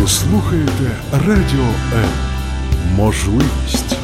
Ви слухаєте Радіо М. Можливість.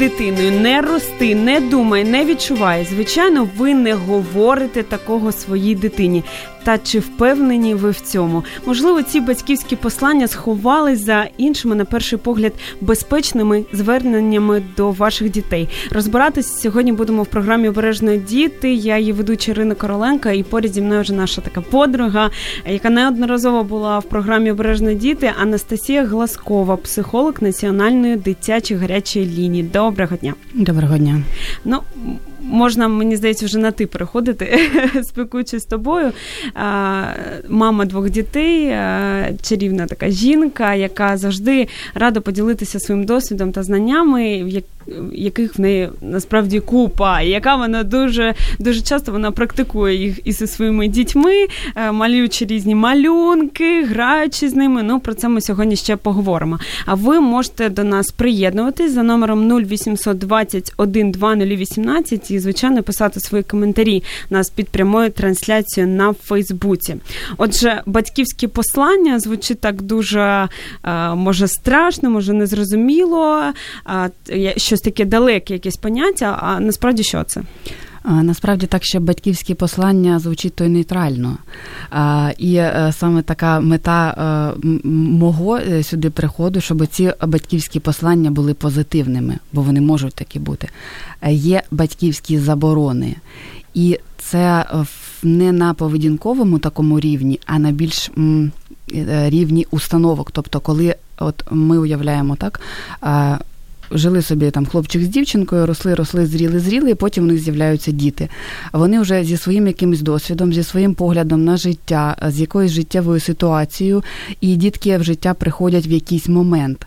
Дитиною, не рости, не думай, не відчувай. Звичайно, ви не говорите такого своїй дитині. Та чи впевнені ви в цьому? Можливо, ці батьківські послання сховались за іншими, на перший погляд, безпечними зверненнями до ваших дітей. Розбиратись сьогодні будемо в програмі «Обережні діти». Я її ведуча Ріна Короленко, і поряд зі мною вже наша така подруга, яка неодноразово була в програмі «Обережні діти», Анастасія Глазкова, психолог Національної дитячої гарячої лінії. Доброго дня. Доброго дня. Ну, можна, мені здається, вже на «ти» переходити, спілкуючись з тобою. Мама двох дітей, чарівна така жінка, яка завжди рада поділитися своїм досвідом та знаннями, яких в неї насправді купа, яка вона дуже часто вона практикує їх і зі своїми дітьми, малюючи різні малюнки, граючи з ними. Ну, про це ми сьогодні ще поговоримо. А ви можете до нас приєднуватись за номером 0821 2018 і, звичайно, писати свої коментарі нас під прямою трансляцією на Фейсбуці. Отже, батьківські послання звучить так дуже, може, страшно, може, незрозуміло, щось таке далеке, якесь поняття, а насправді що це? Насправді так, що батьківські послання звучить то й нейтрально. І саме така мета мого сюди приходу, щоб ці батьківські послання були позитивними, бо вони можуть такі бути. Є батьківські заборони. І це не на поведінковому такому рівні, а на більш рівні установок. Тобто, коли от ми уявляємо так, жили собі там хлопчик з дівчинкою, росли, зріли, і потім у них з'являються діти. Вони вже зі своїм якимось досвідом, зі своїм поглядом на життя, з якоюсь життєвою ситуацією, і дітки в життя приходять в якийсь момент.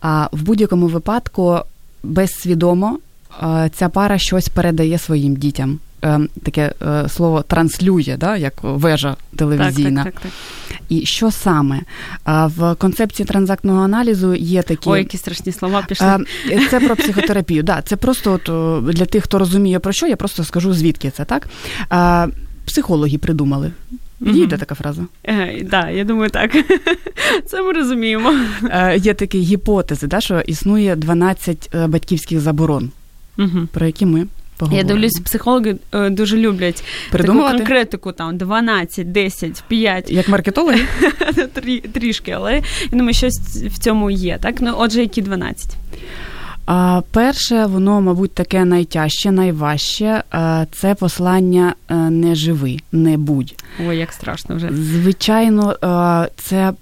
А в будь-якому випадку безсвідомо ця пара щось передає своїм дітям. Таке слово транслює, да, як вежа телевізійна. Так. І що саме? В концепції транзактного аналізу є такі... Ой, які страшні слова пішли. Це про психотерапію, да. Це просто от, для тих, хто розуміє про що, я просто скажу, звідки це, так? Психологи придумали. Дійде така фраза? Да, я думаю, так. Це ми розуміємо. Є такі гіпотези, да, що існує 12 батьківських заборон, про які ми... Поговоримо. Я дивлюсь, психологи дуже люблять придумувати таку конкретику, там, 12, 10, 5. Як маркетологи? Трішки, але, я думаю, щось в цьому є, так? Ну, отже, які 12? Перше, воно, мабуть, таке найтяжче, найважче. Це послання «не живи, не будь». Ой, як страшно вже. Звичайно, це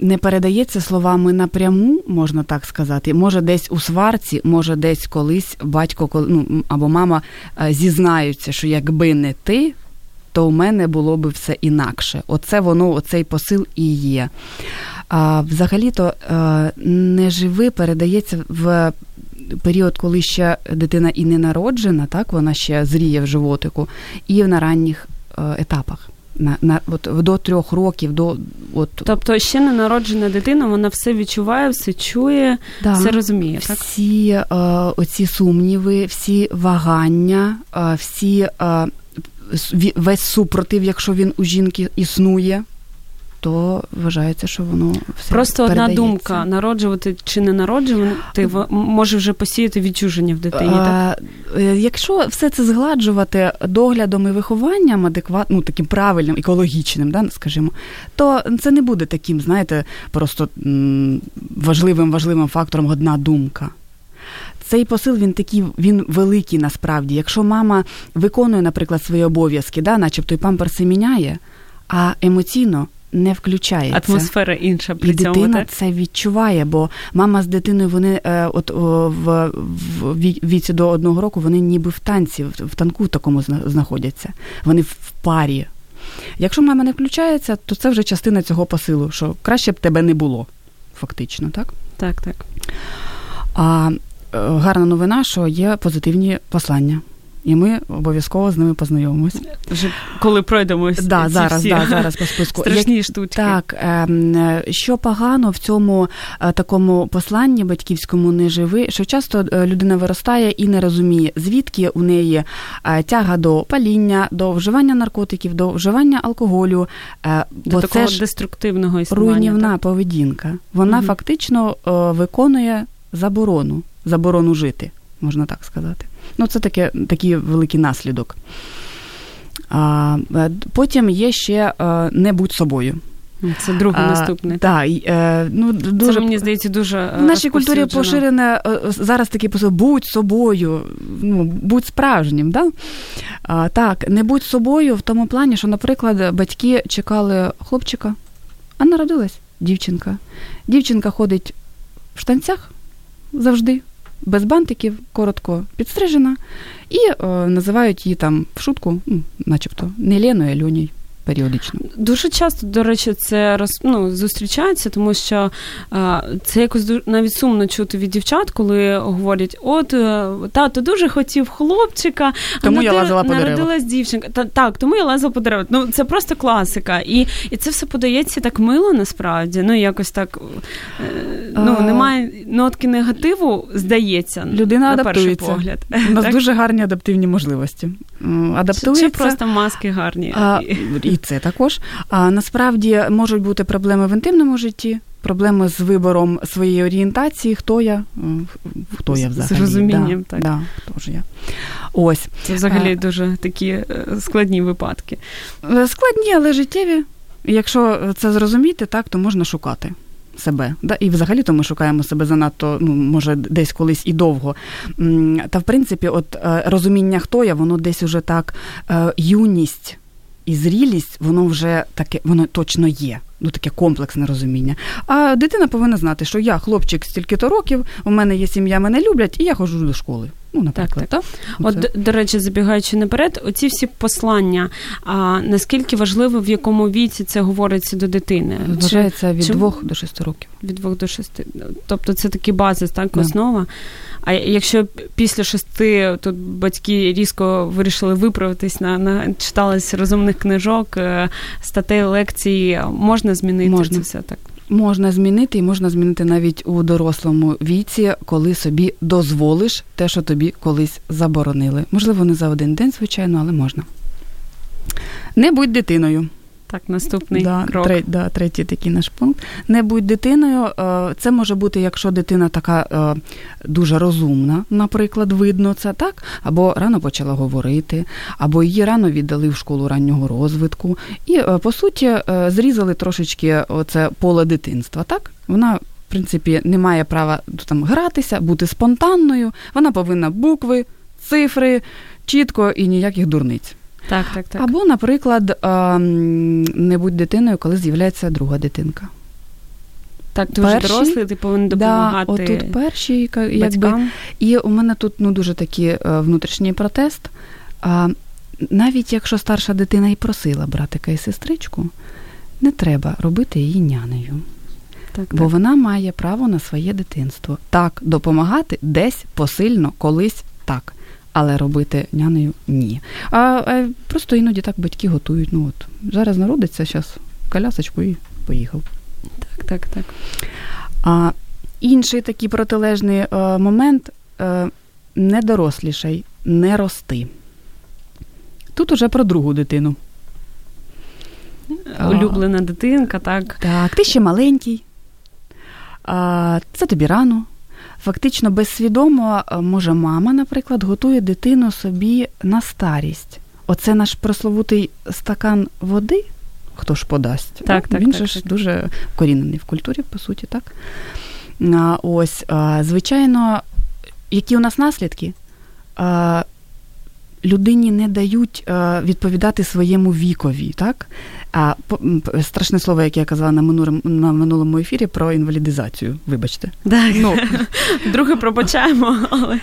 не передається словами напряму, можна так сказати. Може, десь у сварці, може, десь колись батько або мама зізнаються, що якби не ти, то у мене було би все інакше. Оце воно, оцей посил і є. Взагалі-то не живи передається в період, коли ще дитина і не народжена, так, вона ще зріє в животику, і на ранніх етапах. До 3 років. Тобто ще не народжена дитина, вона все відчуває, все чує, да, все розуміє. Так? Всі оці сумніви, всі вагання, всі весь супротив, якщо він у жінки існує, то вважається, що воно все передається. Просто одна думка, народжувати чи не народжувати, може вже посіяти відчуження в дитині, так? Якщо все це згладжувати доглядом і вихованням адекватним, ну, таким правильним, екологічним, да, скажімо, то це не буде таким, знаєте, просто важливим фактором одна думка. Цей посил, він такий, він великий насправді. Якщо мама виконує, наприклад, свої обов'язки, да, начебто і памперси міняє, а емоційно не включається. Атмосфера інша при цьому. І дитина це відчуває, бо мама з дитиною, вони в віці до 1 року, вони ніби в танці, в танку такому знаходяться. Вони в парі. Якщо мама не включається, то це вже частина цього посилу, що краще б тебе не було, фактично, так? Так, так. А гарна новина, що є позитивні послання. І ми обов'язково з ними познайомимося. Коли пройдемося зараз по списку. Страшні штучки. Так, що погано в цьому такому посланні батьківському не живи, що часто людина виростає і не розуміє, звідки у неї тяга до паління, до вживання наркотиків, до вживання алкоголю. До такого деструктивного існування. Руйнівна поведінка. Вона фактично виконує заборону жити, можна так сказати. Ну, це такий великий наслідок. Потім є ще «не будь собою». Це другий наступний. Так. Це, мені здається, дуже... В нашій культурі поширене зараз такий посил «будь собою», ну, «будь справжнім», да? Так, «не будь собою» в тому плані, що, наприклад, батьки чекали хлопчика, а народилась дівчинка. Дівчинка ходить в штанцях завжди, без бантиків, коротко підстрижена, і називають її там в шутку, начебто, не Леною, а Льоній періодично. Дуже часто, до речі, це зустрічається, тому що це якось навіть сумно чути від дівчат, коли говорять, от, тато дуже хотів хлопчика, тому я лазила по дереву. Народилась дівчинка. Так, тому я лазила по дереву. Ну, це просто класика. І це все подається так мило, насправді. Ну, якось так, немає нотки негативу, здається, людина на перший погляд. У нас дуже гарні адаптивні можливості. Адаптується. Чи просто маски гарні. І це також. А насправді можуть бути проблеми в інтимному житті, проблеми з вибором своєї орієнтації, хто я взагалі. З розумінням, так. Да, хто ж я. Ось. Це взагалі дуже такі складні випадки. Складні, але життєві. Якщо це зрозуміти, так, то можна шукати себе. Да? І взагалі то ми шукаємо себе занадто, може, десь колись і довго. Та, в принципі, от розуміння, хто я, воно десь уже так, юність і зрілість, воно вже таке, воно точно є, таке комплексне розуміння. А дитина повинна знати, що я хлопчик стільки-то років, у мене є сім'я, мене люблять, і я ходжу до школи. Наприклад. Так. От, до речі, забігаючи наперед, оці всі послання, наскільки важливо, в якому віці це говориться до дитини? Вважається від 2 до 6 років. Від 2 до 6. Тобто це такі бази, так, основа. А якщо після 6 тут батьки різко вирішили виправитись, читалися розумних книжок, статей, лекцій, можна змінити це все так? Можна змінити, і можна змінити навіть у дорослому віці, коли собі дозволиш те, що тобі колись заборонили. Можливо, не за один день, звичайно, але можна. Не будь дитиною. Так, наступний крок. Третій такий наш пункт. Не будь дитиною. Це може бути, якщо дитина така дуже розумна, наприклад, видно це, так? Або рано почала говорити, або її рано віддали в школу раннього розвитку. І, по суті, зрізали трошечки оце поле дитинства, так? Вона, в принципі, не має права там гратися, бути спонтанною. Вона повинна букви, цифри, чітко і ніяких дурниць. Так. Або, наприклад, не будь дитиною, коли з'являється друга дитинка. Так, ти вже дорослий, ти повинен допомагати батькам. Отут перші, якби. І у мене тут дуже такий внутрішній протест. Навіть якщо старша дитина і просила братика і сестричку, не треба робити її нянею. Так. Вона має право на своє дитинство. Так, допомагати десь посильно, колись так. Але робити нянею – ні. А просто іноді так батьки готують. Зараз народиться, зараз колясочку і поїхав. Так. Інший такий протилежний момент – не дорослішай, не рости. Тут уже про другу дитину. улюблена дитинка, так? Так, ти ще маленький, це тобі рано. Фактично безсвідомо, може, мама, наприклад, готує дитину собі на старість. Оце наш прословутий стакан води, хто ж подасть. Так, так, він так, же так, дуже вкорінений в культурі, по суті, так? Ось, звичайно, які у нас наслідки? Людині не дають відповідати своєму вікові, так? А страшне слово, яке я казала на минулому ефірі, про інвалідизацію, вибачте. Так, ну, друге пробачаємо, але...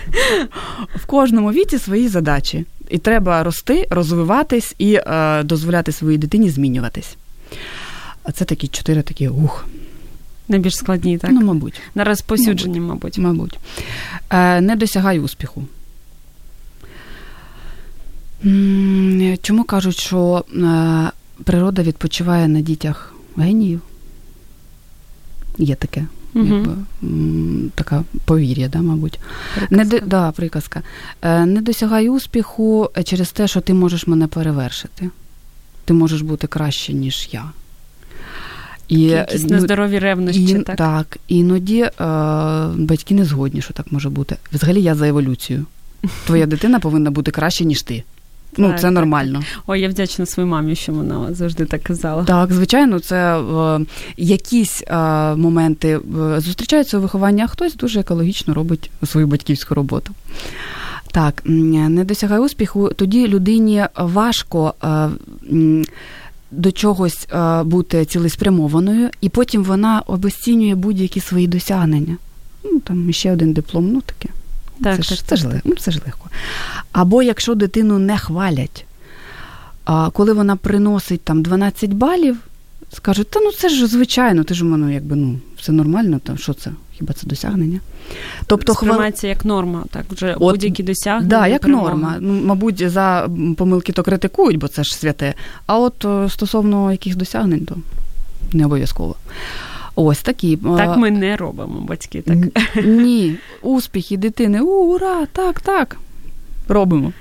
В кожному віці свої задачі. І треба рости, розвиватись і дозволяти своїй дитині змінюватись. А це такі чотири такі ух. Найбільш складні, так? Ну, мабуть. На розповсюдженні, мабуть. Мабуть. Не досягай успіху. Чому кажуть, що природа відпочиває на дітях геніїв? Є таке, якби, така повір'я, да, мабуть. Приказка. Не досягай успіху через те, що ти можеш мене перевершити. Ти можеш бути краще, ніж я. Якісь нездорові ревнощі, так? Так, іноді батьки не згодні, що так може бути. Взагалі я за еволюцію. Твоя дитина повинна бути краще, ніж ти. Ну, так, це нормально. Так. Ой, я вдячна своїй мамі, що вона завжди так казала. Так, звичайно, це якісь моменти зустрічаються у вихованні, а хтось дуже екологічно робить свою батьківську роботу. Так, не досягай успіху, тоді людині важко до чогось бути цілеспрямованою, і потім вона обесцінює будь-які свої досягнення. Ну, там ще один диплом, ну таке. Так, це ж легко. Або якщо дитину не хвалять, коли вона приносить там 12 балів, скажуть, та ну це ж звичайно, ти ж у мене якби, ну, все нормально, то що це? Хіба це досягнення? Тобто сприймається як норма, так, вже от, будь-які досягнення. Так, да, як перемога. Норма. Ну, мабуть, за помилки то критикують, бо це ж святе. А от стосовно якихось досягнень, то не обов'язково. Ось такі. Так ми не робимо, батьки, так? Ні. Успіхи дитини. Ура! Так, так. Робимо.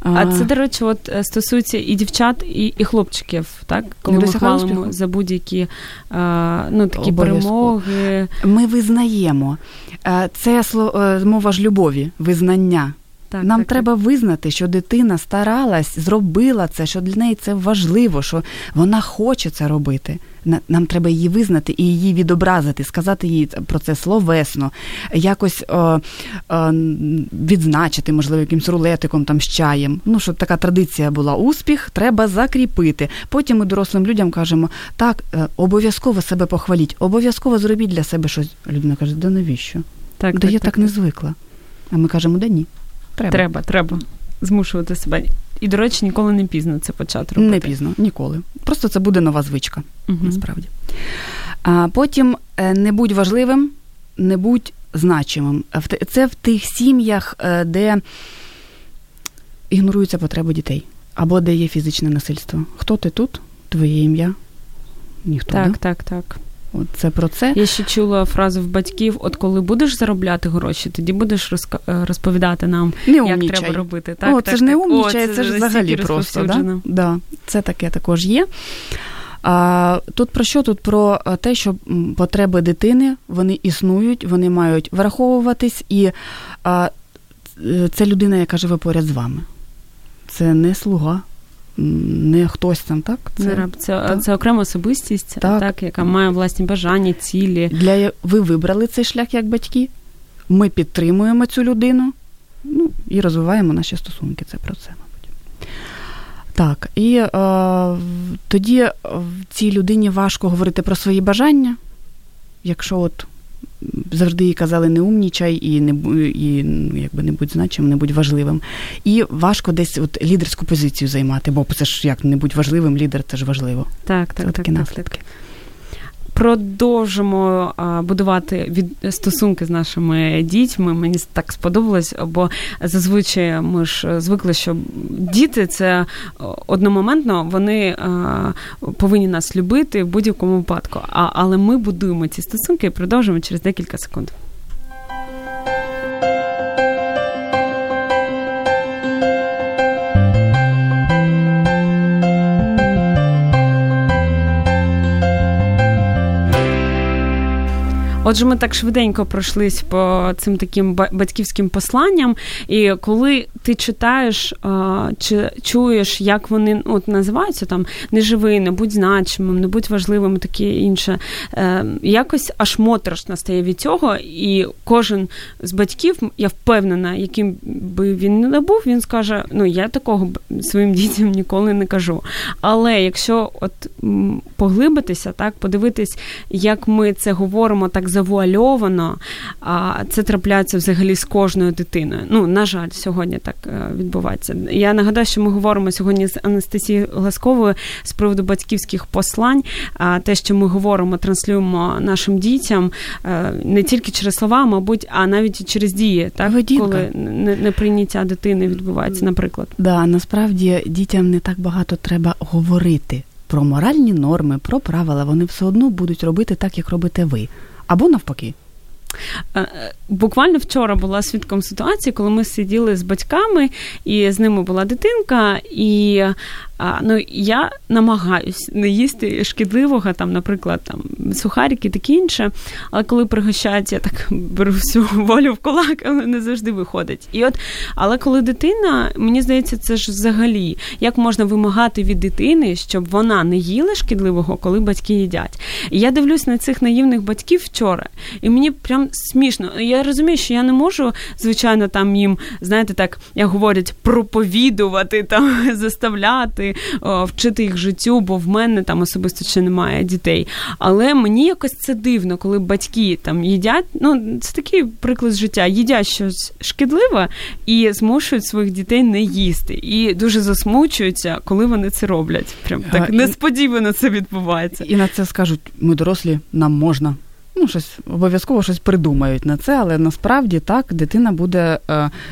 А це, до речі, от стосується і дівчат, і хлопчиків, так? Коли ми хвалимо за будь-які такі перемоги. Ми визнаємо. Це мова ж любові, визнання. Так, нам треба визнати, що дитина старалась, зробила це, що для неї це важливо, що вона хоче це робити. Нам треба її визнати і її відобразити, сказати їй про це словесно, якось відзначити, можливо, якимсь рулетиком, там, з чаєм. Ну, щоб така традиція була. Успіх треба закріпити. Потім ми дорослим людям кажемо, так, обов'язково себе похваліть, обов'язково зробіть для себе щось. Людина каже, да навіщо? Так, да так, я так не звикла. А ми кажемо, да ні. Треба змушувати себе. І, до речі, ніколи не пізно це почати робити. Не пізно, ніколи. Просто це буде нова звичка, насправді. А потім не будь важливим, не будь значимим. Це в тих сім'ях, де ігноруються потреби дітей. Або де є фізичне насильство. Хто ти тут? Твоє ім'я? Ніхто, так, да? Так. От це про це. Я ще чула фразу в батьків, от коли будеш заробляти гроші, тоді будеш розповідати нам, як треба робити. Так, це ж не умнічай, це ж взагалі просто. Да? Це таке також є. Тут про що? Тут про те, що потреби дитини, вони існують, вони мають враховуватись, і це людина, яка живе поряд з вами. Це не слуга. Не хтось там, так? Це окрема особистість, так, яка має власні бажання, цілі. Ви вибрали цей шлях як батьки, ми підтримуємо цю людину, ну, і розвиваємо наші стосунки. Це про це, мабуть. Так, і тоді цій людині важко говорити про свої бажання, якщо от завжди їй казали не умнічай і якби не будь значимим, не будь важливим. І важко десь от лідерську позицію займати, бо це ж як не будь важливим, лідер це ж важливо. Так, наслідки. Продовжимо будувати стосунки з нашими дітьми. Мені так сподобалось, бо зазвичай ми ж звикли, що діти – це одномоментно, вони повинні нас любити в будь-якому випадку. Але ми будуємо ці стосунки і продовжимо через декілька секунд. Отже, ми так швиденько пройшлись по цим таким батьківським посланням, і коли ти читаєш чи чуєш, як вони от називаються, там, не живи, не будь значимим, не будь важливим, таке інше, якось аж моторошно стає від цього, і кожен з батьків, я впевнена, яким би він не був, він скаже, ну, я такого своїм дітям ніколи не кажу. Але якщо от поглибитися, так, подивитись, як ми це говоримо так завуальовано, це трапляється взагалі з кожною дитиною. Ну, на жаль, сьогодні так відбувається. Я нагадаю, що ми говоримо сьогодні з Анастасією Глазковою з приводу батьківських послань. Те, що ми говоримо, транслюємо нашим дітям не тільки через слова, мабуть, а навіть і через дії, так? Коли неприйняття дитини відбувається, наприклад. Да, насправді дітям не так багато треба говорити про моральні норми, про правила. Вони все одно будуть робити так, як робите ви. Або навпаки. Буквально вчора була свідком ситуації, коли ми сиділи з батьками, і з ними була дитинка, і я намагаюсь не їсти шкідливого, там, наприклад, там, сухарики, таке інше, але коли пригощають, я так беру всю волю в кулак, але не завжди виходить. І от, але коли дитина, мені здається, це ж взагалі, як можна вимагати від дитини, щоб вона не їла шкідливого, коли батьки їдять. І я дивлюсь на цих наївних батьків вчора, і мені прям смішно. Я розумію, що я не можу, звичайно, там їм, знаєте, так, як говорять, проповідувати, там, заставляти, вчити їх життю, бо в мене там особисто ще немає дітей. Але мені якось це дивно, коли батьки там їдять, ну, це такий приклад життя, їдять щось шкідливе і змушують своїх дітей не їсти. І дуже засмучуються, коли вони це роблять. Прям так несподівано це відбувається. І на це скажуть, ми дорослі, нам можна. Ну, щось, обов'язково щось придумають на це, але насправді так, дитина буде,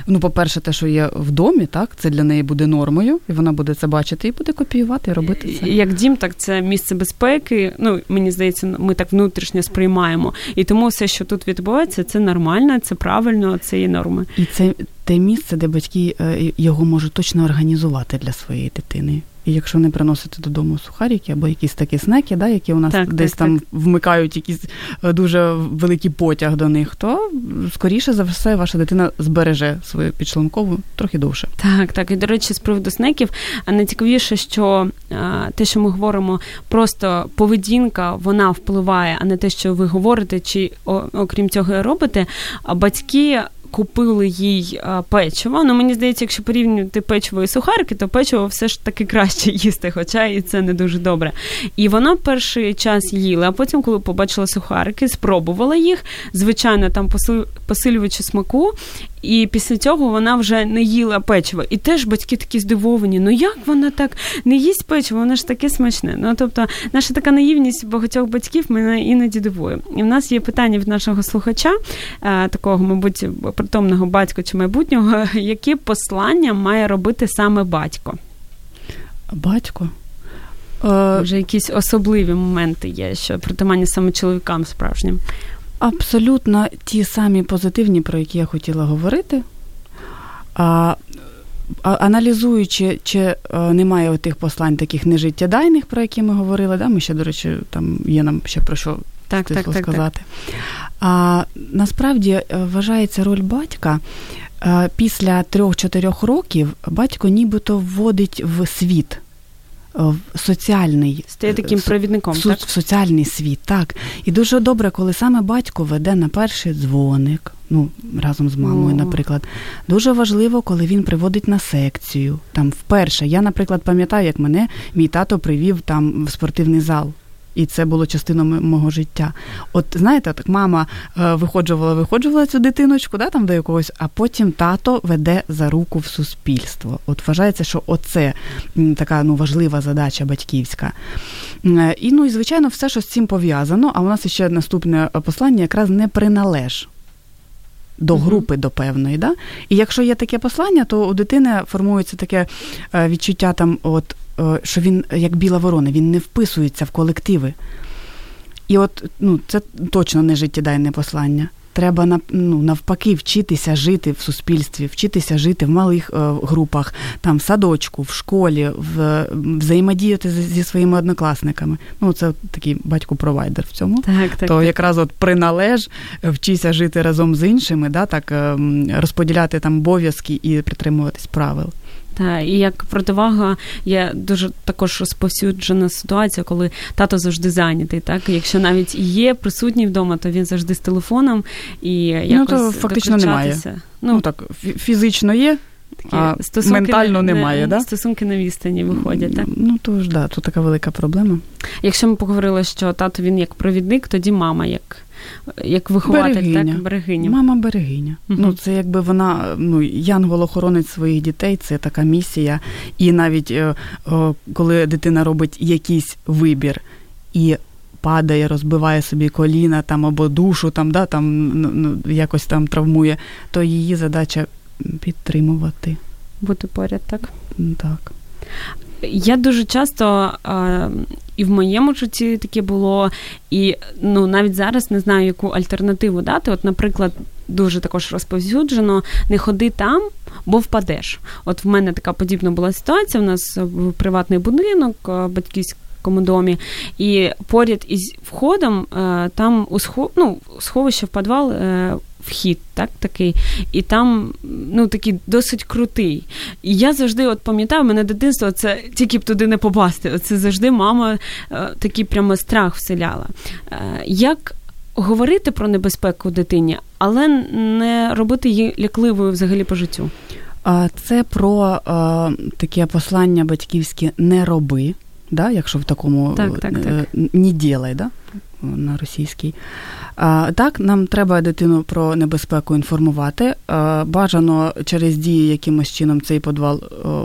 ну, по-перше, те, що є в домі, так, це для неї буде нормою, і вона буде це бачити, і буде копіювати, робити це. Як дім, так це місце безпеки, ну, мені здається, ми так внутрішньо сприймаємо, і тому все, що тут відбувається, це нормально, це правильно, це є норми. І це те місце, де батьки його можуть точно організувати для своєї дитини. І якщо не приносити додому сухарики або якісь такі снеки, да, які у нас так, десь так, там так. Вмикають якийсь дуже великий потяг до них, то, скоріше за все, ваша дитина збереже свою підшлункову трохи довше. Так, так. І, до речі, з приводу снеків, найцікавіше, що те, що ми говоримо, просто поведінка, вона впливає, а не те, що ви говорите, чи окрім цього робите, батьки купили їй печиво. Ну, мені здається, якщо порівнювати печиво і сухарики, то печиво все ж таки краще їсти, хоча і це не дуже добре. І вона перший час їла, а потім, коли побачила сухарики, спробувала їх, звичайно, там посилювачі смаку, і після цього вона вже не їла печиво. І теж батьки такі здивовані, ну як вона так не їсть печиво, воно ж таке смачне. Ну, тобто, наша така наївність багатьох батьків мене іноді дивує. І в нас є питання від нашого слухача, такого, мабуть, притомного батька чи майбутнього, які послання має робити саме батько? Батько? Вже якісь особливі моменти є, що притаманні саме чоловікам справжнім. Абсолютно ті самі позитивні, про які я хотіла говорити. Аналізуючи, чи немає тих послань таких нежиттєдайних, про які ми говорили, да? Ми ще, до речі, там є нам ще про що сказати. Так. Насправді вважається роль батька, після 3-4 років батько нібито вводить в світ, в соціальний, стає таким провідником, так? В соціальний світ, так. І дуже добре, коли саме батько веде на перший дзвоник, ну, разом з мамою, наприклад. Дуже важливо, коли він приводить на секцію, там, вперше. Я, наприклад, пам'ятаю, як мене мій тато привів там в спортивний зал. І це було частиною мого життя. От, знаєте, так мама виходжувала цю дитиночку, да, там до якогось, а потім тато веде за руку в суспільство. От вважається, що оце така, ну, важлива задача батьківська. І, ну, і, звичайно, все, що з цим пов'язано, а у нас ще наступне послання якраз не приналеж до групи, до певної, да? І якщо є таке послання, то у дитини формується таке відчуття там, от, що він, як біла ворона, він не вписується в колективи. І от, ну, це точно не життєдайне послання. треба, навпаки, вчитися жити в суспільстві, вчитися жити в малих групах, там, в садочку, в школі, взаємодіяти зі своїми однокласниками. Це такий батько-провайдер в цьому. Так. Якраз приналеж, вчися жити разом з іншими, так, розподіляти там обов'язки і притримуватись правил. Та, і як противага є дуже також розповсюджена ситуація, коли тато завжди зайнятий, так? Якщо навіть є присутній вдома, то він завжди з телефоном і якось докричатися. То фактично немає. Так, фізично є, а ментально немає, да? Стосунки на відстані виходять, так? То така велика проблема. Якщо ми поговорили, що тато він як провідник, тоді мама як вихователь, берегиня. Так? Берегиня. Мама берегиня. Угу. Це якби вона, янгол-охоронець своїх дітей, це така місія. І навіть коли дитина робить якийсь вибір і падає, розбиває собі коліна там, або душу, якось там травмує, то її задача підтримувати. Бути поряд, так? Так. Я дуже часто і в моєму житті таке було, і навіть зараз не знаю, яку альтернативу дати. От, наприклад, дуже також розповсюджено, не ходи там, бо впадеш. От в мене така подібна була ситуація, у нас приватний будинок, батьківський, домі, і поряд із входом там сховище в підвал, вхід, так, такий, і там, такий досить крутий. І я завжди пам'ятаю, мене дитинство, це тільки б туди не попасти, це завжди мама такий прямо страх вселяла. Як говорити про небезпеку дитині, але не робити її лякливою взагалі по життю? Це про таке послання батьківське «не роби». Да, якщо в такому не ділай, да, на російській. Так, нам треба дитину про небезпеку інформувати. Бажано через дії якимось чином цей підвал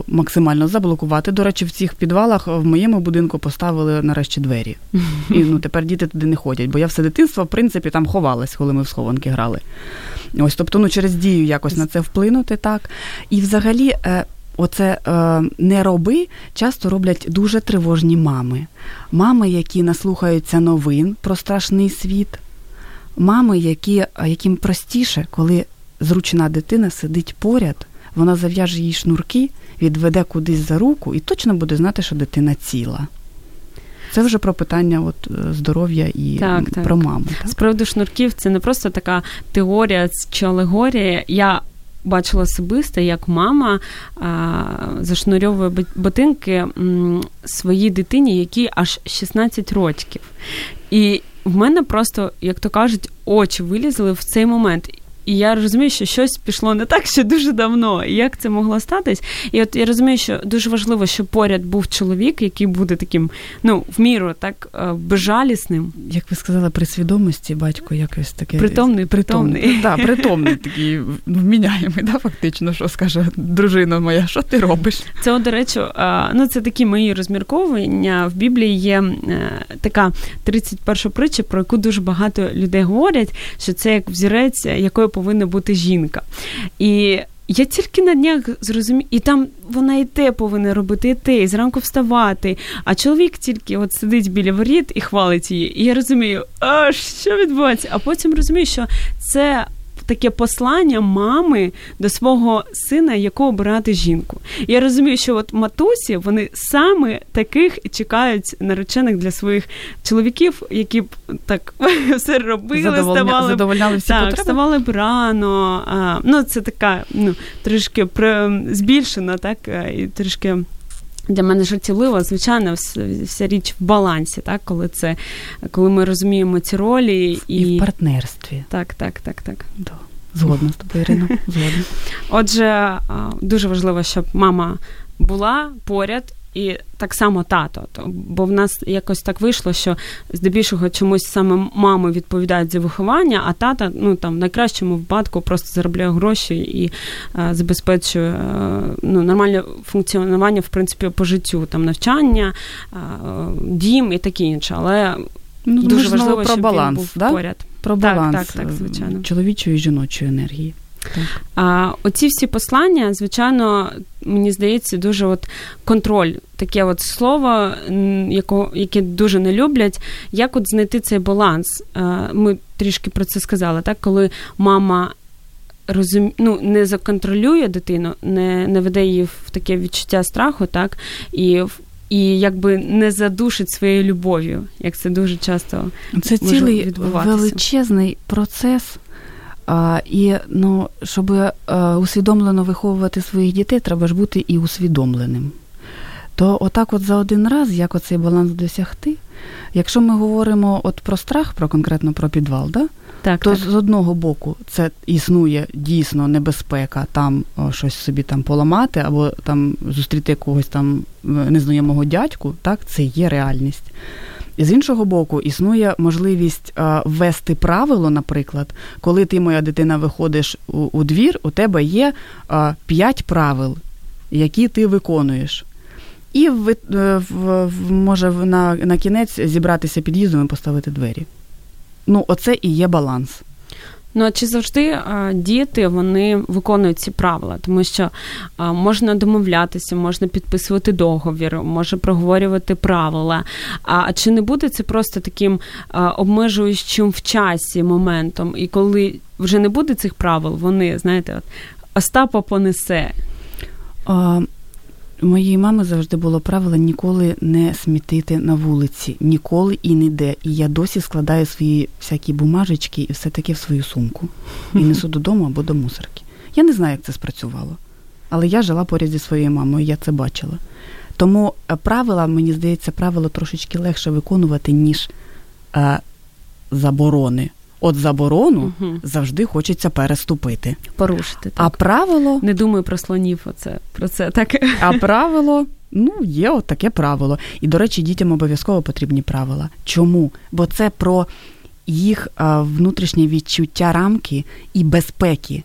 максимально заблокувати. До речі, в цих підвалах в моєму будинку поставили нарешті двері. І тепер діти туди не ходять, бо я все дитинство, в принципі, там ховалась, коли ми в схованки грали. Ось, тобто, через дію якось на це вплинути, так. І взагалі... Оце «не роби» часто роблять дуже тривожні мами. Мами, які наслухаються новин про страшний світ. Мами, яким простіше, коли зручна дитина сидить поряд, вона зав'яже їй шнурки, відведе кудись за руку і точно буде знати, що дитина ціла. Це вже про питання здоров'я і про маму. Так? З приводу шнурків, це не просто така теорія чи алегорія. Я бачила особисто, як мама зашнурьовує ботинки своїй дитині, якій аж 16 років. І в мене просто, як то кажуть, очі вилізли в цей момент. І я розумію, що щось пішло не так ще дуже давно. Як це могло статись? І от я розумію, що дуже важливо, що поряд був чоловік, який буде таким, в міру, так, безжалісним. Як ви сказали, при свідомості батько якось таке... Притомний. Так, притомний такий, вміняємий, фактично, що скаже, дружина моя, що ти робиш? Це, до речі, це такі мої розмірковування. В Біблії є така 31-ша притча, про яку дуже багато людей говорять, що це як взірець, якою повинна бути жінка. І я тільки на днях зрозуміла, і там вона і те повинна робити, і те, і зранку вставати, а чоловік тільки сидить біля воріт і хвалить її. І я розумію, що відбувається? А потім розумію, що це таке послання мами до свого сина, яку обирати жінку. І я розумію, що матусі, вони саме таких чекають наречених для своїх чоловіків, які б так все робили, задовольняли всі потреби. Вставали б рано. Це така, трішки збільшена, так, і трішки... Для мене жартівливо, звичайно, вся річ в балансі, так, коли ми розуміємо ці ролі. І в партнерстві. Так. Да. Згодна з тобою, Ірино. Згодна. Отже, дуже важливо, щоб мама була поряд і так само тато. Бо в нас якось так вийшло, що здебільшого чомусь саме мами відповідають за виховання, а тата, в найкращому випадку просто заробляє гроші і забезпечує нормальне функціонування, в принципі, по життю, навчання, дім і таке інше. Але дуже важливо, щоб він був поряд. Про баланс чоловічої і жіночої енергії. Оці всі послання, звичайно, мені здається, дуже от контроль, таке от слово, яке дуже не люблять. Як от знайти цей баланс? Ми трішки про це сказали, так? Коли мама не законтролює дитину, не веде її в таке відчуття страху, так? І якби не задушить своєю любов'ю, як це дуже часто це може відбуватися. Це цілий величезний процес. І щоб усвідомлено виховувати своїх дітей, треба ж бути і усвідомленим. То отак от за один раз, як оцей баланс досягти, якщо ми говоримо от про страх, конкретно про підвал, да? Так. З одного боку це існує дійсно небезпека там щось собі там поламати або там зустріти якогось там незнайомого дядьку, так, це є реальність. І з іншого боку, існує можливість ввести правило, наприклад, коли ти, моя дитина, виходиш у двір, у тебе є 5 правил, які ти виконуєш. І може на кінець зібратися під'їздом і поставити двері. Оце і є баланс. А чи завжди діти, вони виконують ці правила? Тому що можна домовлятися, можна підписувати договір, може проговорювати правила. А чи не буде це просто таким обмежуючим в часі моментом? І коли вже не буде цих правил, вони, знаєте, от, Остапа понесе. У моєї мами завжди було правило ніколи не смітити на вулиці, ніколи і ніде. І я досі складаю свої всякі бумажечки і все таке в свою сумку. І несу додому або до мусорки. Я не знаю, як це спрацювало, але я жила поряд зі своєю мамою, я це бачила. Тому правила, мені здається, правила трошечки легше виконувати, ніж заборони. От заборону завжди хочеться переступити. Порушити. Так. А правило... Не думаю про слонів, про це так. А правило, є от таке правило. І, до речі, дітям обов'язково потрібні правила. Чому? Бо це про їх внутрішнє відчуття рамки і безпеки.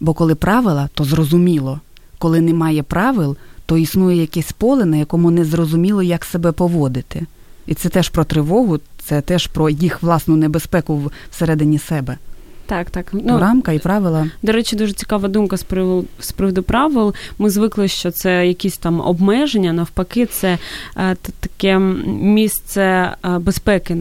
Бо коли правила, то зрозуміло. Коли немає правил, то існує якесь поле, на якому не зрозуміло, як себе поводити. І це теж про тривогу, це теж про їх власну небезпеку всередині себе. Так. Рамка і правила. До речі, дуже цікава думка з приводу правил. Ми звикли, що це якісь там обмеження, навпаки, це таке місце безпеки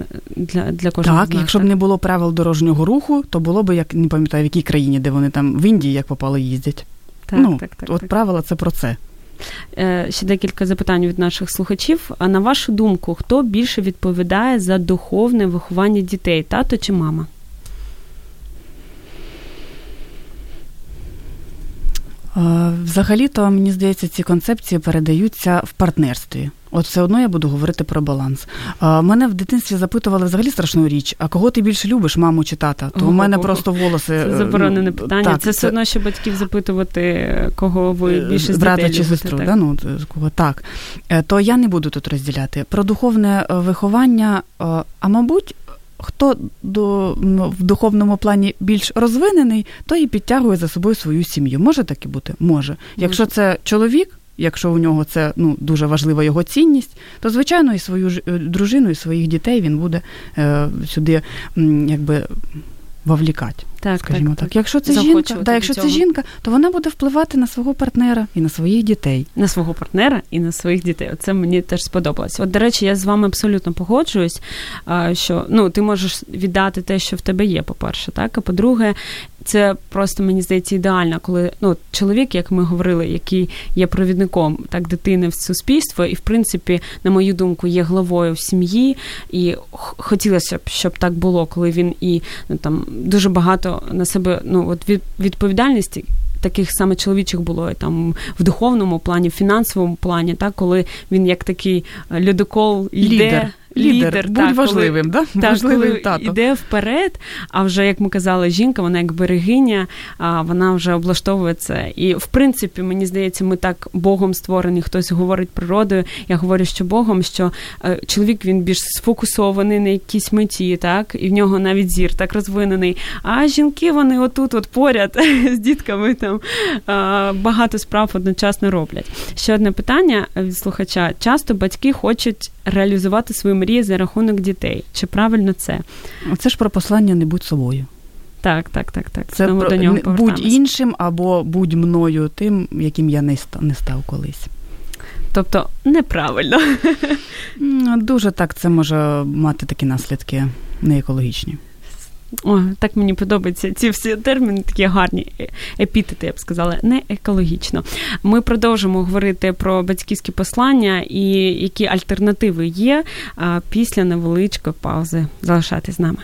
для кожного. Так, якщо б не було правил дорожнього руху, то було б, як не пам'ятаю, в якій країні, де вони там в Індії, як попало, їздять. Так. Правила – це про це. Ще декілька запитань від наших слухачів. А на вашу думку, хто більше відповідає за духовне виховання дітей, тато чи мама? Взагалі-то, мені здається, ці концепції передаються в партнерстві. От все одно я буду говорити про баланс. Мене в дитинстві запитували взагалі страшну річ, а кого ти більше любиш, маму чи тата? То у мене просто волоси... Це заборонене питання. Так, це все одно, що батьків запитувати, кого ви більше з дітей любите. Брата чи сестру, так? Так. То я не буду тут розділяти. Про духовне виховання, мабуть, хто в духовному плані більш розвинений, то і підтягує за собою свою сім'ю. Може так і бути? Може. Якщо це чоловік, якщо у нього це дуже важлива його цінність, то, звичайно, і свою дружину, і своїх дітей він буде сюди, якби, вовлікати. Так. Якщо це жінка, то вона буде впливати на свого партнера і на своїх дітей. На свого партнера і на своїх дітей. Це мені теж сподобалось. От, до речі, я з вами абсолютно погоджуюсь, що, ти можеш віддати те, що в тебе є, по-перше, так? А по-друге, це просто, мені здається, ідеально, коли, чоловік, як ми говорили, який є провідником, так, дитини в суспільство, і, в принципі, на мою думку, є главою в сім'ї, і хотілося б, щоб так було, коли він і, дуже багато на себе, відповідальності таких саме чоловічих було і там в духовному плані, в фінансовому плані, так, коли він як такий льодокол йде. Лідер, будь важливим, так? Важливим тато. Іде вперед, а вже, як ми казали, жінка, вона як берегиня, вона вже облаштовує це. І, в принципі, мені здається, ми так Богом створені, хтось говорить природою, я говорю, що Богом, що чоловік, він більш сфокусований на якійсь меті, так, і в нього навіть зір так розвинений. А жінки, вони отут, от поряд з дітками там багато справ одночасно роблять. Ще одне питання від слухача. Часто батьки хочуть реалізувати свою мрії за рахунок дітей. Чи правильно це? Це ж про послання «Не будь собою». Так. Це про... до нього будь іншим або будь мною тим, яким я не став колись. Тобто неправильно. Дуже так, це може мати такі наслідки неекологічні. О, так мені подобаються ці всі терміни, такі гарні епітети, я б сказала, не екологічно. Ми продовжимо говорити про батьківські послання і які альтернативи є після невеличкої паузи. Залишайтесь з нами.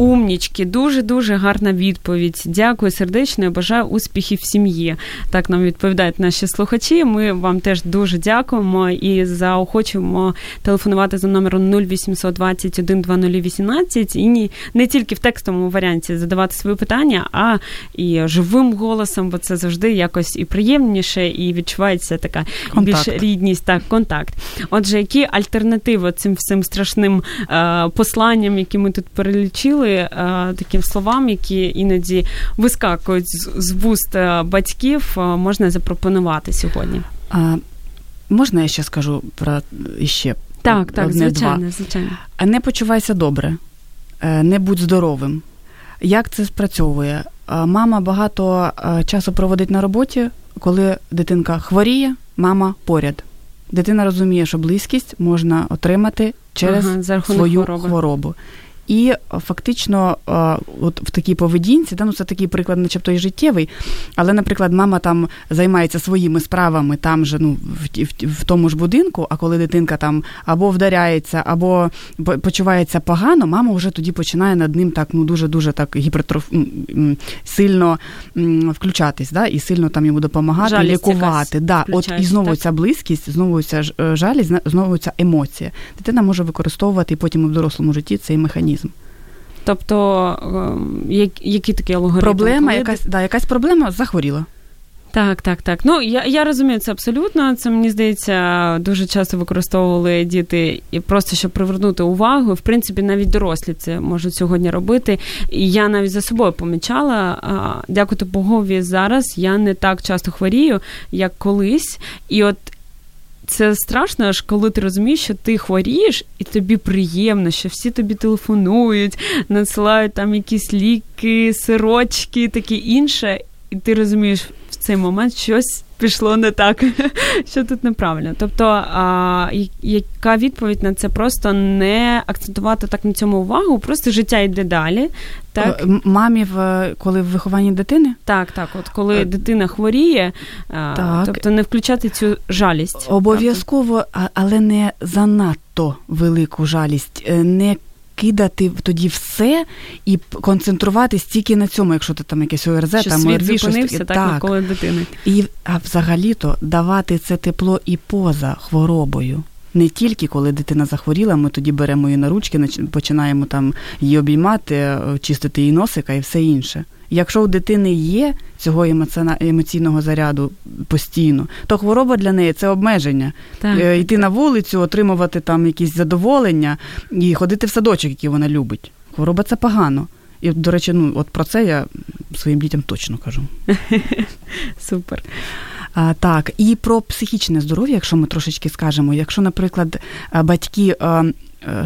Умнічки, дуже-дуже гарна відповідь. Дякую сердечно, я бажаю успіхів в сім'ї. Так нам відповідають наші слухачі. Ми вам теж дуже дякуємо і заохочуємо телефонувати за номером 0821 2018 і не тільки в текстовому варіанті задавати свої питання, а і живим голосом, бо це завжди якось і приємніше, і відчувається така більш рідність, так, контакт. Отже, які альтернативи цим всім страшним посланням, які ми тут перелічили, таким словам, які іноді вискакують з вуст батьків, можна запропонувати сьогодні. Можна я ще скажу про іще? Так, звичайно. Не почувайся добре, не будь здоровим. Як це спрацьовує? Мама багато часу проводить на роботі, коли дитинка хворіє, мама поряд. Дитина розуміє, що близькість можна отримати через свою хворобу. І фактично от в такій поведінці, це такий приклад начебто і життєвий, але, наприклад, мама там займається своїми справами там же, в тому ж будинку, а коли дитинка там або вдаряється, або почувається погано, мама вже тоді починає над ним так, дуже-дуже так сильно включатись, да, і сильно там йому допомагати, жалість лікувати. Да, от і знову ця близькість, знову ця жалість, знову ця емоція. Дитина може використовувати і потім в дорослому житті цей механізм. Тобто, які такі алгоритми? Проблема, якась проблема, захворіла. Так. Я розумію це абсолютно. Це, мені здається, дуже часто використовували діти і просто, щоб привернути увагу. В принципі, навіть дорослі це можуть сьогодні робити. І я навіть за собою помічала. Дякувати Богові, зараз я не так часто хворію, як колись. І от це страшно, аж коли ти розумієш, що ти хворієш, і тобі приємно, що всі тобі телефонують, надсилають там якісь ліки, сирочки, таке інше, і ти розумієш в цей момент, щось пішло не так, що тут неправильно. Тобто, яка відповідь на це? Просто не акцентувати так на цьому увагу, просто життя йде далі. Так? Мамі, коли в вихованні дитини? Так, от коли дитина хворіє, тобто не включати цю жалість. Обов'язково, але не занадто велику жалість, не кидати тоді все і концентруватись тільки на цьому, якщо ти там якесь ОРЗ, що там ОРВІ, щось таке. Так, навколо дитини. А взагалі-то давати це тепло і поза хворобою. Не тільки, коли дитина захворіла, ми тоді беремо її на ручки, починаємо там її обіймати, чистити її носика і все інше. Якщо у дитини є цього емоційного заряду постійно, то хвороба для неї – це обмеження. Йти на вулицю, отримувати там якісь задоволення і ходити в садочок, який вона любить. Хвороба – це погано. І, до речі, от про це я своїм дітям точно кажу. Супер. Так, і про психічне здоров'я, якщо ми трошечки скажемо. Якщо, наприклад, батьки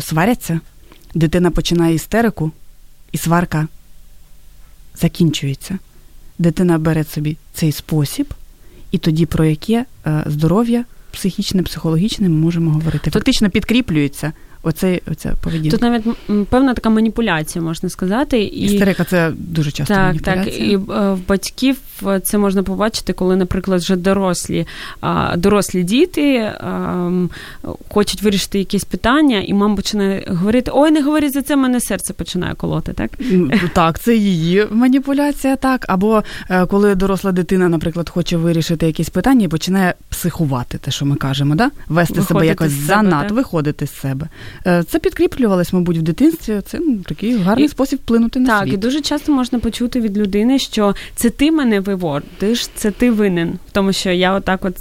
сваряться, дитина починає істерику, і сварка закінчується. Дитина бере собі цей спосіб, і тоді про яке здоров'я психічне, психологічне ми можемо говорити. Фактично підкріплюється оця поведінка. Тут навіть певна така маніпуляція, можна сказати. Істерика – це дуже часто маніпуляція. Так, і в батьків це можна побачити, коли, наприклад, вже дорослі діти хочуть вирішити якісь питання, і мама починає говорити, ой, не говори за це, мене серце починає колоти, так? Так, це її маніпуляція, так. Або коли доросла дитина, наприклад, хоче вирішити якісь питання і починає психувати, те, що ми кажемо, да? Вести себе якось занадто, виходити з себе. Це підкріплювалось, мабуть, в дитинстві. Це такий гарний спосіб вплинути на світ. Так, і дуже часто можна почути від людини, що це ти мене виводиш, це ти винен, тому що я отак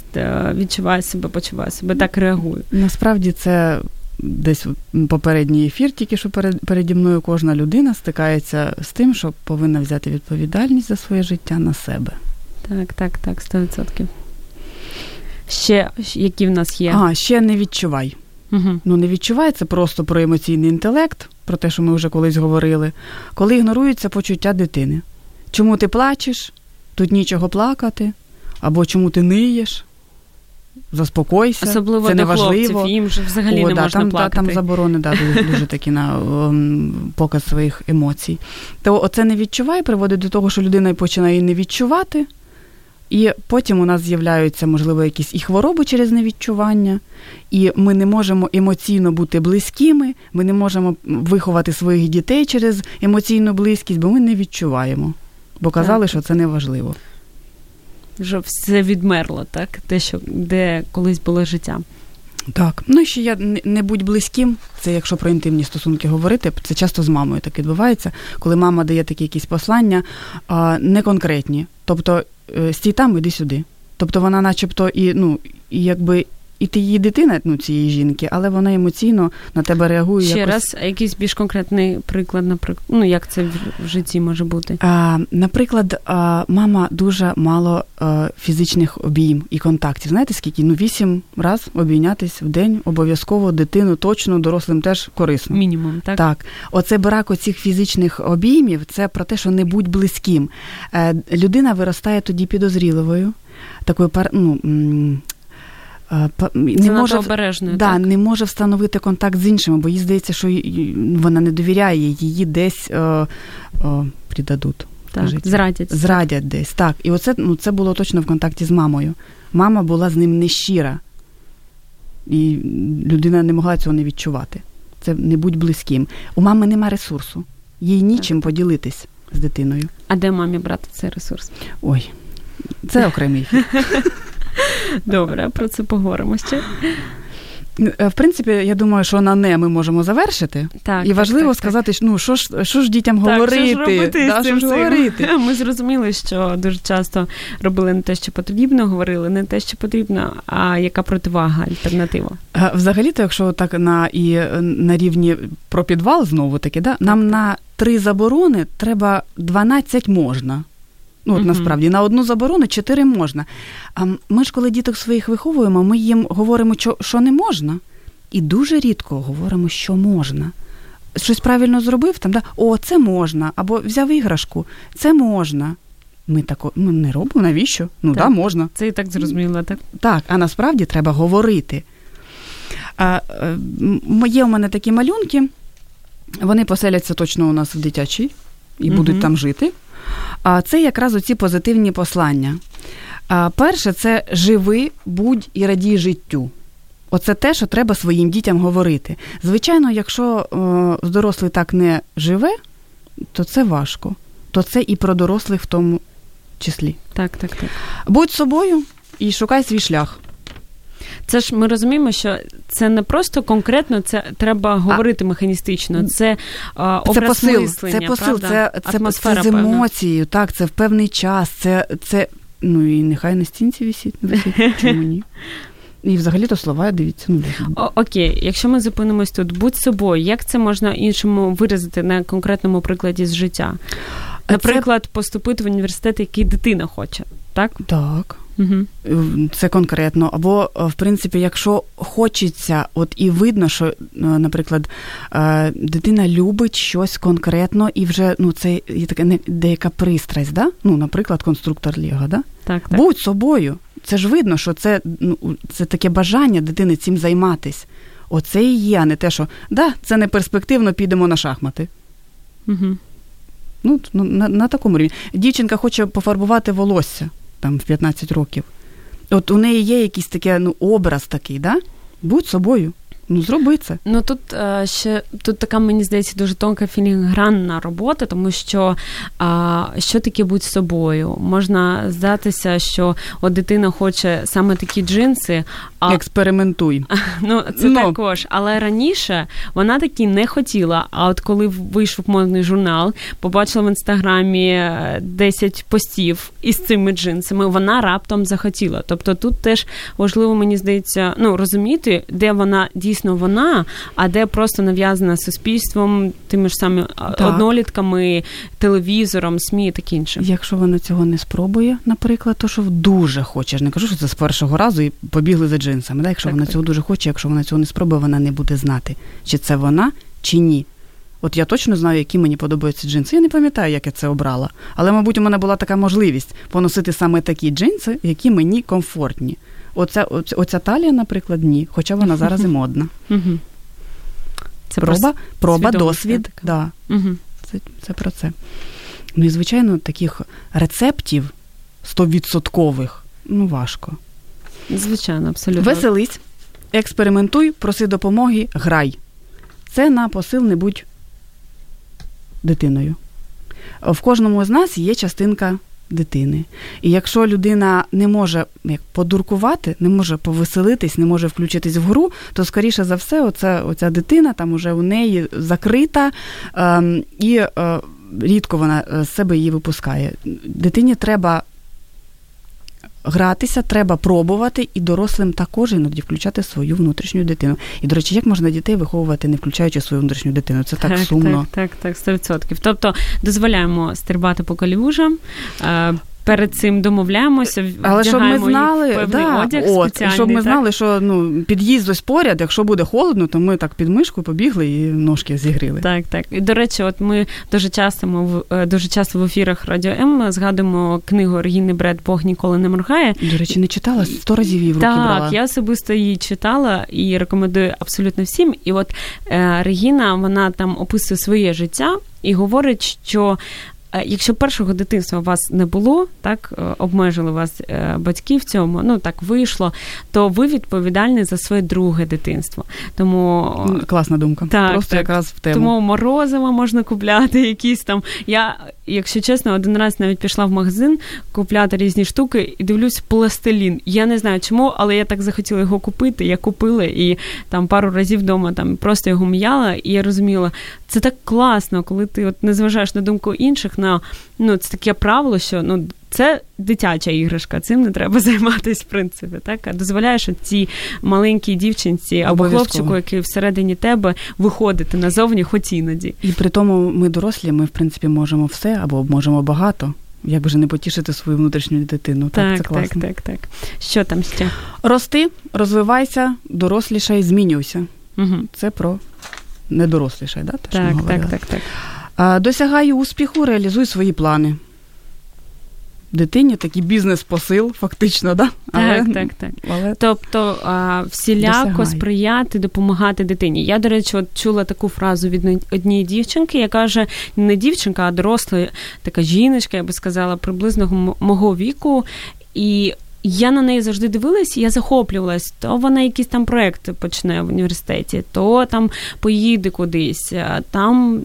відчуваю себе, почуваю себе, так реагую. Насправді це десь попередній ефір, тільки що переді мною кожна людина стикається з тим, що повинна взяти відповідальність за своє життя на себе. Так, 100%. Ще, які в нас є? Ще не відчувай. Угу. Не відчувай, це просто про емоційний інтелект, про те, що ми вже колись говорили. Коли ігноруються почуття дитини. Чому ти плачеш? Тут нічого плакати. Або чому ти ниєш? Заспокойся, особливо це неважливо. Особливо до хлопців, їм же взагалі не можна плакати. Там заборони дуже такі на показ своїх емоцій. То оце не відчувай приводить до того, що людина починає не відчувати, і потім у нас з'являються, можливо, якісь і хвороби через невідчування, і ми не можемо емоційно бути близькими, ми не можемо виховати своїх дітей через емоційну близькість, бо ми не відчуваємо, бо казали, що це неважливо. Вже все відмерло, так? Те, що, де колись було життя. Так. І ще я не будь близьким, це якщо про інтимні стосунки говорити, це часто з мамою так відбувається, коли мама дає такі якісь послання, не конкретні. Тобто, стій там, іди сюди. Тобто, вона начебто і ти її дитина, цієї жінки, але вона емоційно на тебе реагує. Ще якось... раз, якийсь більш конкретний приклад, як це в житті може бути? Наприклад, мама дуже мало фізичних обійм і контактів. Знаєте, скільки? 8 раз обійнятись в день обов'язково дитину, точно, дорослим теж корисно. Мінімум, так? Так. Оце брак оцих фізичних обіймів, це про те, що не будь близьким. Людина виростає тоді підозріливою, такою, не може встановити контакт з іншими, бо їй здається, що вона не довіряє, її десь придадуть. Зрадять так. Десь. Так. І оце це було точно в контакті з мамою. Мама була з ним нещира. І людина не могла цього не відчувати. Це не будь близьким. У мами нема ресурсу. Їй нічим поділитись з дитиною. А де мамі брати цей ресурс? Ой, це окремий. Добре, про це поговоримо ще. В принципі, я думаю, що ми можемо завершити. Так, і важливо сказати, що ж дітям говорити. Так, що ж робити з цим? Говорити? Ми зрозуміли, що дуже часто робили не те, що потрібно, говорили не те, що потрібно, а яка противага, альтернатива? Взагалі-то, якщо так на рівні про підвал, знову-таки, нам на 3 заборони треба 12 можна. Насправді, на одну заборону 4 можна. А ми ж, коли діток своїх виховуємо, ми їм говоримо, що не можна, і дуже рідко говоримо, що можна. Щось правильно зробив, це можна, або взяв іграшку, це можна. Ми не робимо, навіщо? Можна. Це і так зрозуміло, так? Так, а насправді треба говорити. Є у мене такі малюнки, вони поселяться точно у нас в дитячій і будуть там жити. А це якраз оці позитивні послання. Перше – це «живи, будь і радій життю». Оце те, що треба своїм дітям говорити. Звичайно, якщо дорослий так не живе, то це важко. То це і про дорослих в тому числі. Так. Будь собою і шукай свій шлях. Це ж ми розуміємо, що це не просто конкретно, це треба говорити механістично. Це образ посил, мислення, це посил, правда? Атмосфера, це з емоцією, так, це в певний час, це і нехай на стінці висить, чому ні? І взагалі-то слова, дивіться. Окей, якщо ми зупинимось тут, будь собою, як це можна іншому виразити на конкретному прикладі з життя? Наприклад, поступити в університет, який дитина хоче, так? Так. Угу. Це конкретно. Або, в принципі, якщо хочеться, і видно, що, наприклад, дитина любить щось конкретно, і вже, це є така деяка пристрасть, да? Наприклад, конструктор Лего, да? Так. Будь собою. Це ж видно, що це таке бажання дитини цим займатись. Оце і є, а не те, що, це не перспективно, підемо на шахмати. Угу. На такому рівні. Дівчинка хоче пофарбувати волосся. Там, в 15 років. От у неї є якийсь такий, образ такий, да? Будь собою. Зроби це. Тут така, мені здається, дуже тонка філігранна робота, тому що що таке будь собою? Можна здатися, що дитина хоче саме такі джинси. Експериментуй. Також. Але раніше вона такі не хотіла. А от коли вийшов модний журнал, побачила в Інстаграмі 10 постів із цими джинсами, вона раптом захотіла. Тобто тут теж важливо, мені здається, розуміти, де вона дійсно дійсно вона, а де просто нав'язана суспільством, тими ж самими однолітками, телевізором, СМІ і таке інше. Якщо вона цього не спробує, наприклад, то що дуже хоче, не кажу, що це з першого разу і побігли за джинсами, да? Якщо вона цього дуже хоче, якщо вона цього не спробує, вона не буде знати, чи це вона, чи ні. От я точно знаю, які мені подобаються джинси. Я не пам'ятаю, як я це обрала. Але, мабуть, у мене була така можливість поносити саме такі джинси, які мені комфортні. Оця талія, наприклад, ні. Хоча вона зараз і модна. Це проба, досвід. Да. Це про це. Ну і, звичайно, таких рецептів 100%, важко. Звичайно, абсолютно. Веселись, експериментуй, проси допомоги, грай. Це на посил не будь дитиною. В кожному з нас є частинка дитини. І якщо людина не може подуркувати, не може повеселитись, не може включитись в гру, то, скоріше за все, оця дитина там уже у неї закрита, і рідко вона з себе її випускає. Дитині треба гратися, треба пробувати, і дорослим також іноді включати свою внутрішню дитину. І, до речі, як можна дітей виховувати, не включаючи свою внутрішню дитину? Це так сумно. Так, 100%. Тобто, дозволяємо стрибати по калюжам, перед цим домовляємося, але щоб ми знали, що під'їзд ось поряд, якщо буде холодно, то ми так під мишку побігли і ножки зігріли. Так. І, до речі, от ми дуже часто в ефірах Радіо М згадуємо книгу Регіни Бред «Бог ніколи не моргає». До речі, не читала, 100 разів її в руки брала. Так, я особисто її читала і рекомендую абсолютно всім. І от Регіна, вона там описує своє життя і говорить, що якщо першого дитинства у вас не було, так, обмежили вас батьки в цьому, так вийшло, то ви відповідальні за своє друге дитинство. Тому... Класна думка. Так, просто якраз в тему. Тому морозиво можна купляти якісь там. Я, якщо чесно, один раз навіть пішла в магазин купляти різні штуки і дивлюсь пластилін. Я не знаю чому, але я так захотіла його купити. Я купила і там пару разів вдома там просто його м'яла, і я розуміла, це так класно, коли ти от не зважаєш на думку інших. Це таке правило, що це дитяча іграшка, цим не треба займатися, в принципі. Так? А дозволяєш цій маленькій дівчинці або хлопчику, який всередині тебе, виходити назовні хоч іноді. І при тому ми дорослі, ми, в принципі, можемо все або можемо багато. Як же не потішити свою внутрішню дитину. Так, це класно. Так. Що там ще? Рости, розвивайся, дорослішай, змінюйся. Угу. Це про недорослішай, да? Так. Досягай успіху, реалізуй свої плани. Дитині такий бізнес-посил, фактично, да? Але... Тобто, всіляко сприяти, допомагати дитині. Я, до речі, от чула таку фразу від однієї дівчинки, яка каже, не дівчинка, а доросла, така жіночка, я би сказала, приблизно мого віку, і я на неї завжди дивилась, я захоплювалась. То вона якийсь там проєкт почне в університеті, то там поїде кудись, там,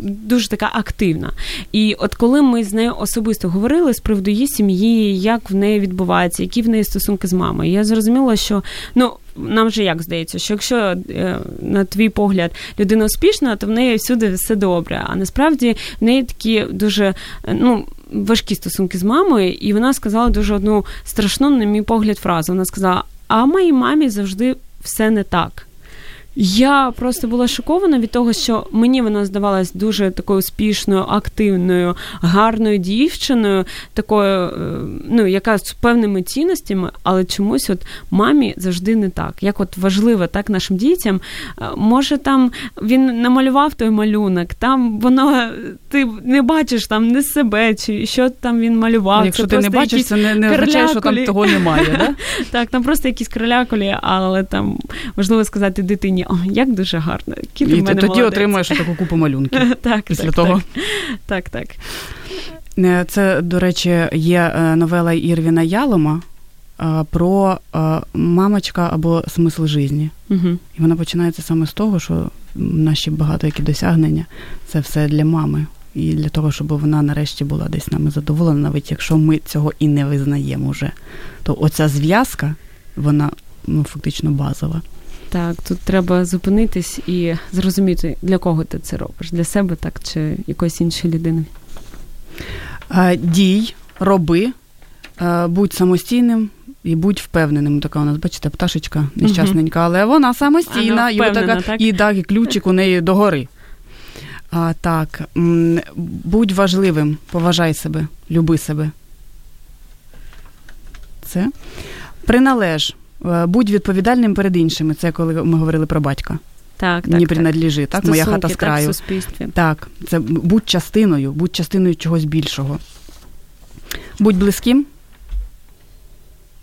дуже така активна. І от коли ми з нею особисто говорили з приводу її сім'ї, як в неї відбувається, які в неї стосунки з мамою, я зрозуміла, що, нам же як здається, що якщо, на твій погляд, людина успішна, то в неї всюди все добре. А насправді в неї такі дуже, важкі стосунки з мамою, і вона сказала дуже одну страшну, на мій погляд, фразу. Вона сказала, а моїй мамі завжди все не так. Я просто була шокована від того, що мені вона здавалась дуже такою успішною, активною, гарною дівчиною, такою, яка з певними цінностями, але чомусь от мамі завжди не так. Як от важливо, так, нашим дітям, може там він намалював той малюнок, там воно, ти не бачиш там не себе, чи що там він малював. Якщо ти не бачиш, це не означає, що там того немає, да? Так, там просто якісь крилякулі, але там важливо сказати дитині, як дуже гарно. І ти тоді отримаєш таку купу малюнків. Після того. Так. Це, до речі, є новела Ірвіна Ялома про мамочка або смисл житті. Угу. І вона починається саме з того, що наші багато які досягнення – це все для мами. І для того, щоб вона нарешті була десь нами задоволена, навіть якщо ми цього і не визнаємо вже. То оця зв'язка, вона фактично базова. Так, тут треба зупинитись і зрозуміти, для кого ти це робиш. Для себе, так, чи якоїсь іншої людини. Дій, роби, Будь самостійним і будь впевненим. Така у нас, бачите, пташечка нещасненька, але вона самостійна. Вона впевнена, і, так? І, так, і ключик у неї догори. Так, будь важливим, поважай себе, люби себе. Це. Приналеж, будь відповідальним перед іншими. Це коли ми говорили про батька. Так, не принадлежи, так? Стосунки, моя хата з краю. Так, в суспільстві. Так, це будь частиною чогось більшого. Будь близьким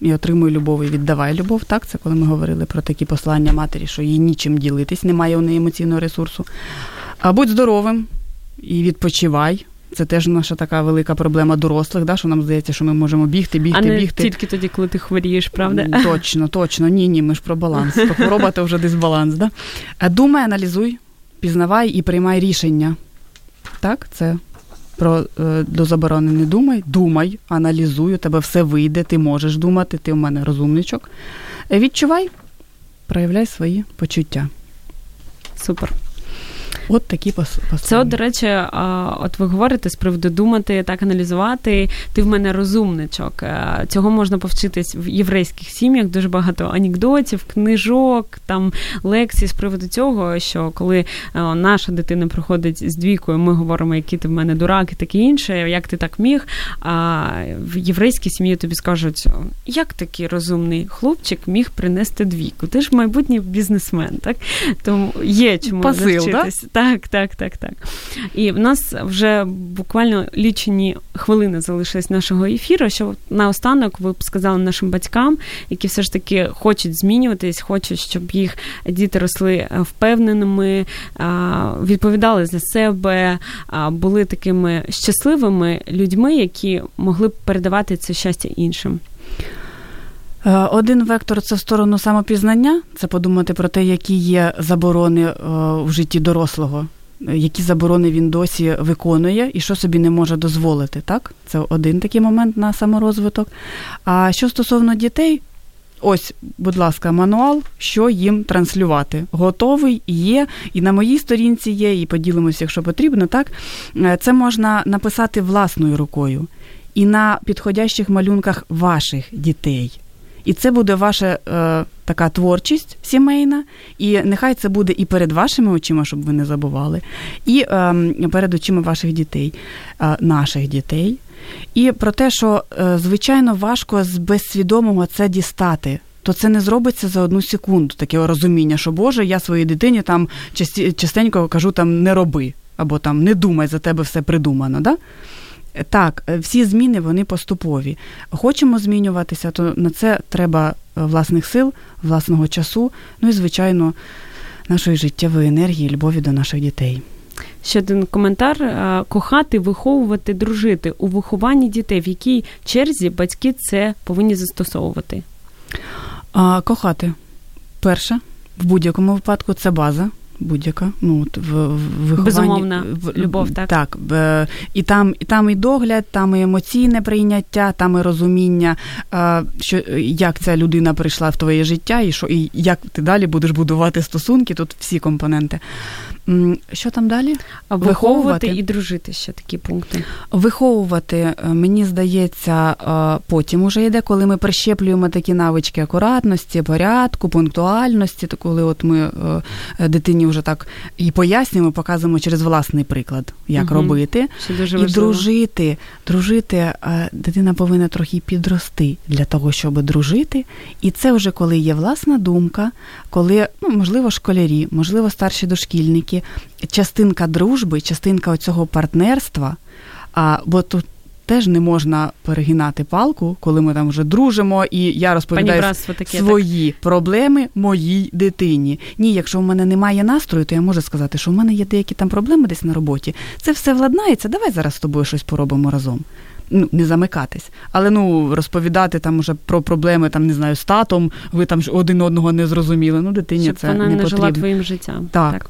і отримуй любов, і віддавай любов, так? Це коли ми говорили про такі послання матері, що їй нічим ділитись, немає у неї емоційного ресурсу. А будь здоровим і відпочивай. Це теж наша така велика проблема дорослих, да, що нам здається, що ми можемо бігти. А не тільки тоді, коли ти хворієш, правда? Точно. Ні, ми ж про баланс. То хвороба, то вже дисбаланс, да? Думай, аналізуй, пізнавай і приймай рішення. Так, це про до заборони не думай. Думай, аналізуй, у тебе все вийде, ти можеш думати, ти у мене розумничок. Відчувай, проявляй свої почуття. Супер. От такі послання. Це, до речі, от ви говорите з приводу думати, так аналізувати, ти в мене розумничок. Цього можна повчитись в єврейських сім'ях, дуже багато анекдотів, книжок, там лекцій з приводу цього, що коли наша дитина приходить з двійкою, ми говоримо, який ти в мене дурак і таке інше, як ти так міг, а в єврейській сім'ї тобі скажуть, як такий розумний хлопчик міг принести двійку? Ти ж майбутній бізнесмен, так? Тому є чому навчитись. Так. І в нас вже буквально лічені хвилини залишились нашого ефіру, що наостанок ви б сказали нашим батькам, які все ж таки хочуть змінюватись, хочуть, щоб їх діти росли впевненими, відповідали за себе, були такими щасливими людьми, які могли б передавати це щастя іншим. Один вектор – це в сторону самопізнання, це подумати про те, які є заборони в житті дорослого, які заборони він досі виконує і що собі не може дозволити, так? Це один такий момент на саморозвиток. А що стосовно дітей, ось, будь ласка, мануал, що їм транслювати. Готовий, є, і на моїй сторінці є, і поділимося, якщо потрібно, так? Це можна написати власною рукою і на підходящих малюнках ваших дітей. І це буде ваша така творчість сімейна, і нехай це буде і перед вашими очима, щоб ви не забували, і перед очима ваших дітей, наших дітей. І про те, що, звичайно, важко з безсвідомого це дістати, то це не зробиться за одну секунду, таке розуміння, що, Боже, я своїй дитині там частенько кажу, там, не роби, або там, не думай, за тебе все придумано, да? Так, всі зміни, вони поступові. Хочемо змінюватися, то на це треба власних сил, власного часу, ну і, звичайно, нашої життєвої енергії, любові до наших дітей. Ще один коментар. Кохати, виховувати, дружити. У вихованні дітей, в якій черзі батьки це повинні застосовувати? Кохати. Перше, в будь-якому випадку, це база. Будь-яка, в безумовна любов, так? Так, і там і догляд, там і емоційне прийняття, там і розуміння, що, як ця людина прийшла в твоє життя, і, що, і як ти далі будеш будувати стосунки, тут всі компоненти. Що там далі? Виховувати і дружити, ще такі пункти. Виховувати, мені здається, потім уже йде, коли ми прищеплюємо такі навички акуратності, порядку, пунктуальності, коли от ми дитині вже так і пояснюємо, показуємо через власний приклад, як робити. І дружити, дитина повинна трохи підрости для того, щоб дружити. І це вже коли є власна думка, коли, можливо, школярі, можливо, старші дошкільники, частинка дружби, частинка оцього партнерства, бо тут теж не можна перегинати палку, коли ми там вже дружимо, і я розповідаю таке, свої проблеми моїй дитині. Ні, якщо в мене немає настрою, то я можу сказати, що в мене є деякі там проблеми десь на роботі. Це все владнається, давай зараз з тобою щось поробимо разом. Не замикатись. Але, розповідати там уже про проблеми, там, не знаю, з татом, ви там один одного не зрозуміли, дитині щоб це не потрібно. Щоб вона не жила твоїм життям. Так.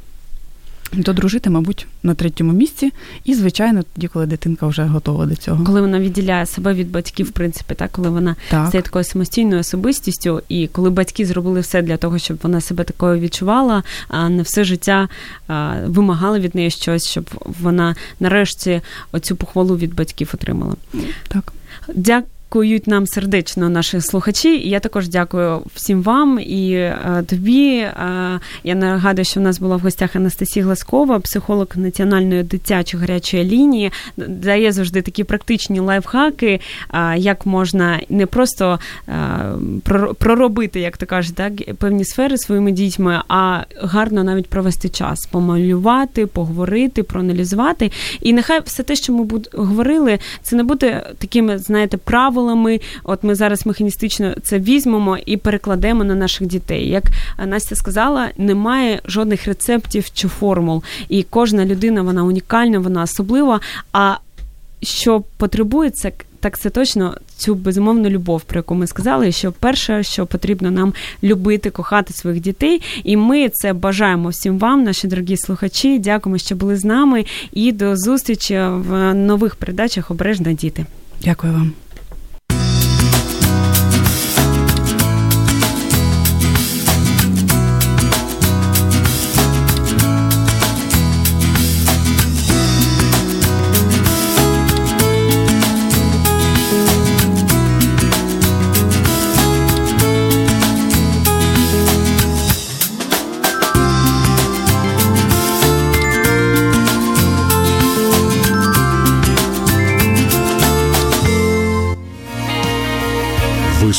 То дружити, мабуть, на 3-му місці. І, звичайно, тоді, коли дитинка вже готова до цього. Коли вона відділяє себе від батьків, в принципі, так? Коли вона стає такою самостійною особистістю, і коли батьки зробили все для того, щоб вона себе такою відчувала, а не все життя вимагали від неї щось, щоб вона нарешті оцю похвалу від батьків отримала. Так. Дякую. дякують нам сердечно наші слухачі. І я також дякую всім вам і тобі. Я нагадую, що в нас була в гостях Анастасія Глазкова, психолог Національної дитячої гарячої лінії. Дає завжди такі практичні лайфхаки, як можна не просто проробити, як то кажуть, так, певні сфери своїми дітьми, а гарно навіть провести час, помалювати, поговорити, проаналізувати. І нехай все те, що ми говорили, це не буде такими, знаєте, правилами, от ми зараз механістично це візьмемо і перекладемо на наших дітей. Як Настя сказала, немає жодних рецептів чи формул. І кожна людина, вона унікальна, вона особлива, а що потребується, так це точно цю безумовну любов, про яку ми сказали, що перше, що потрібно нам любити, кохати своїх дітей. І ми це бажаємо всім вам, наші дорогі слухачі. Дякуємо, що були з нами. І до зустрічі в нових передачах «Обережні діти». Дякую вам.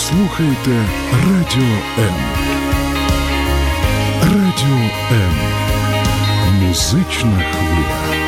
Слухайте Радіо М. Радіо М. Музична хвиля.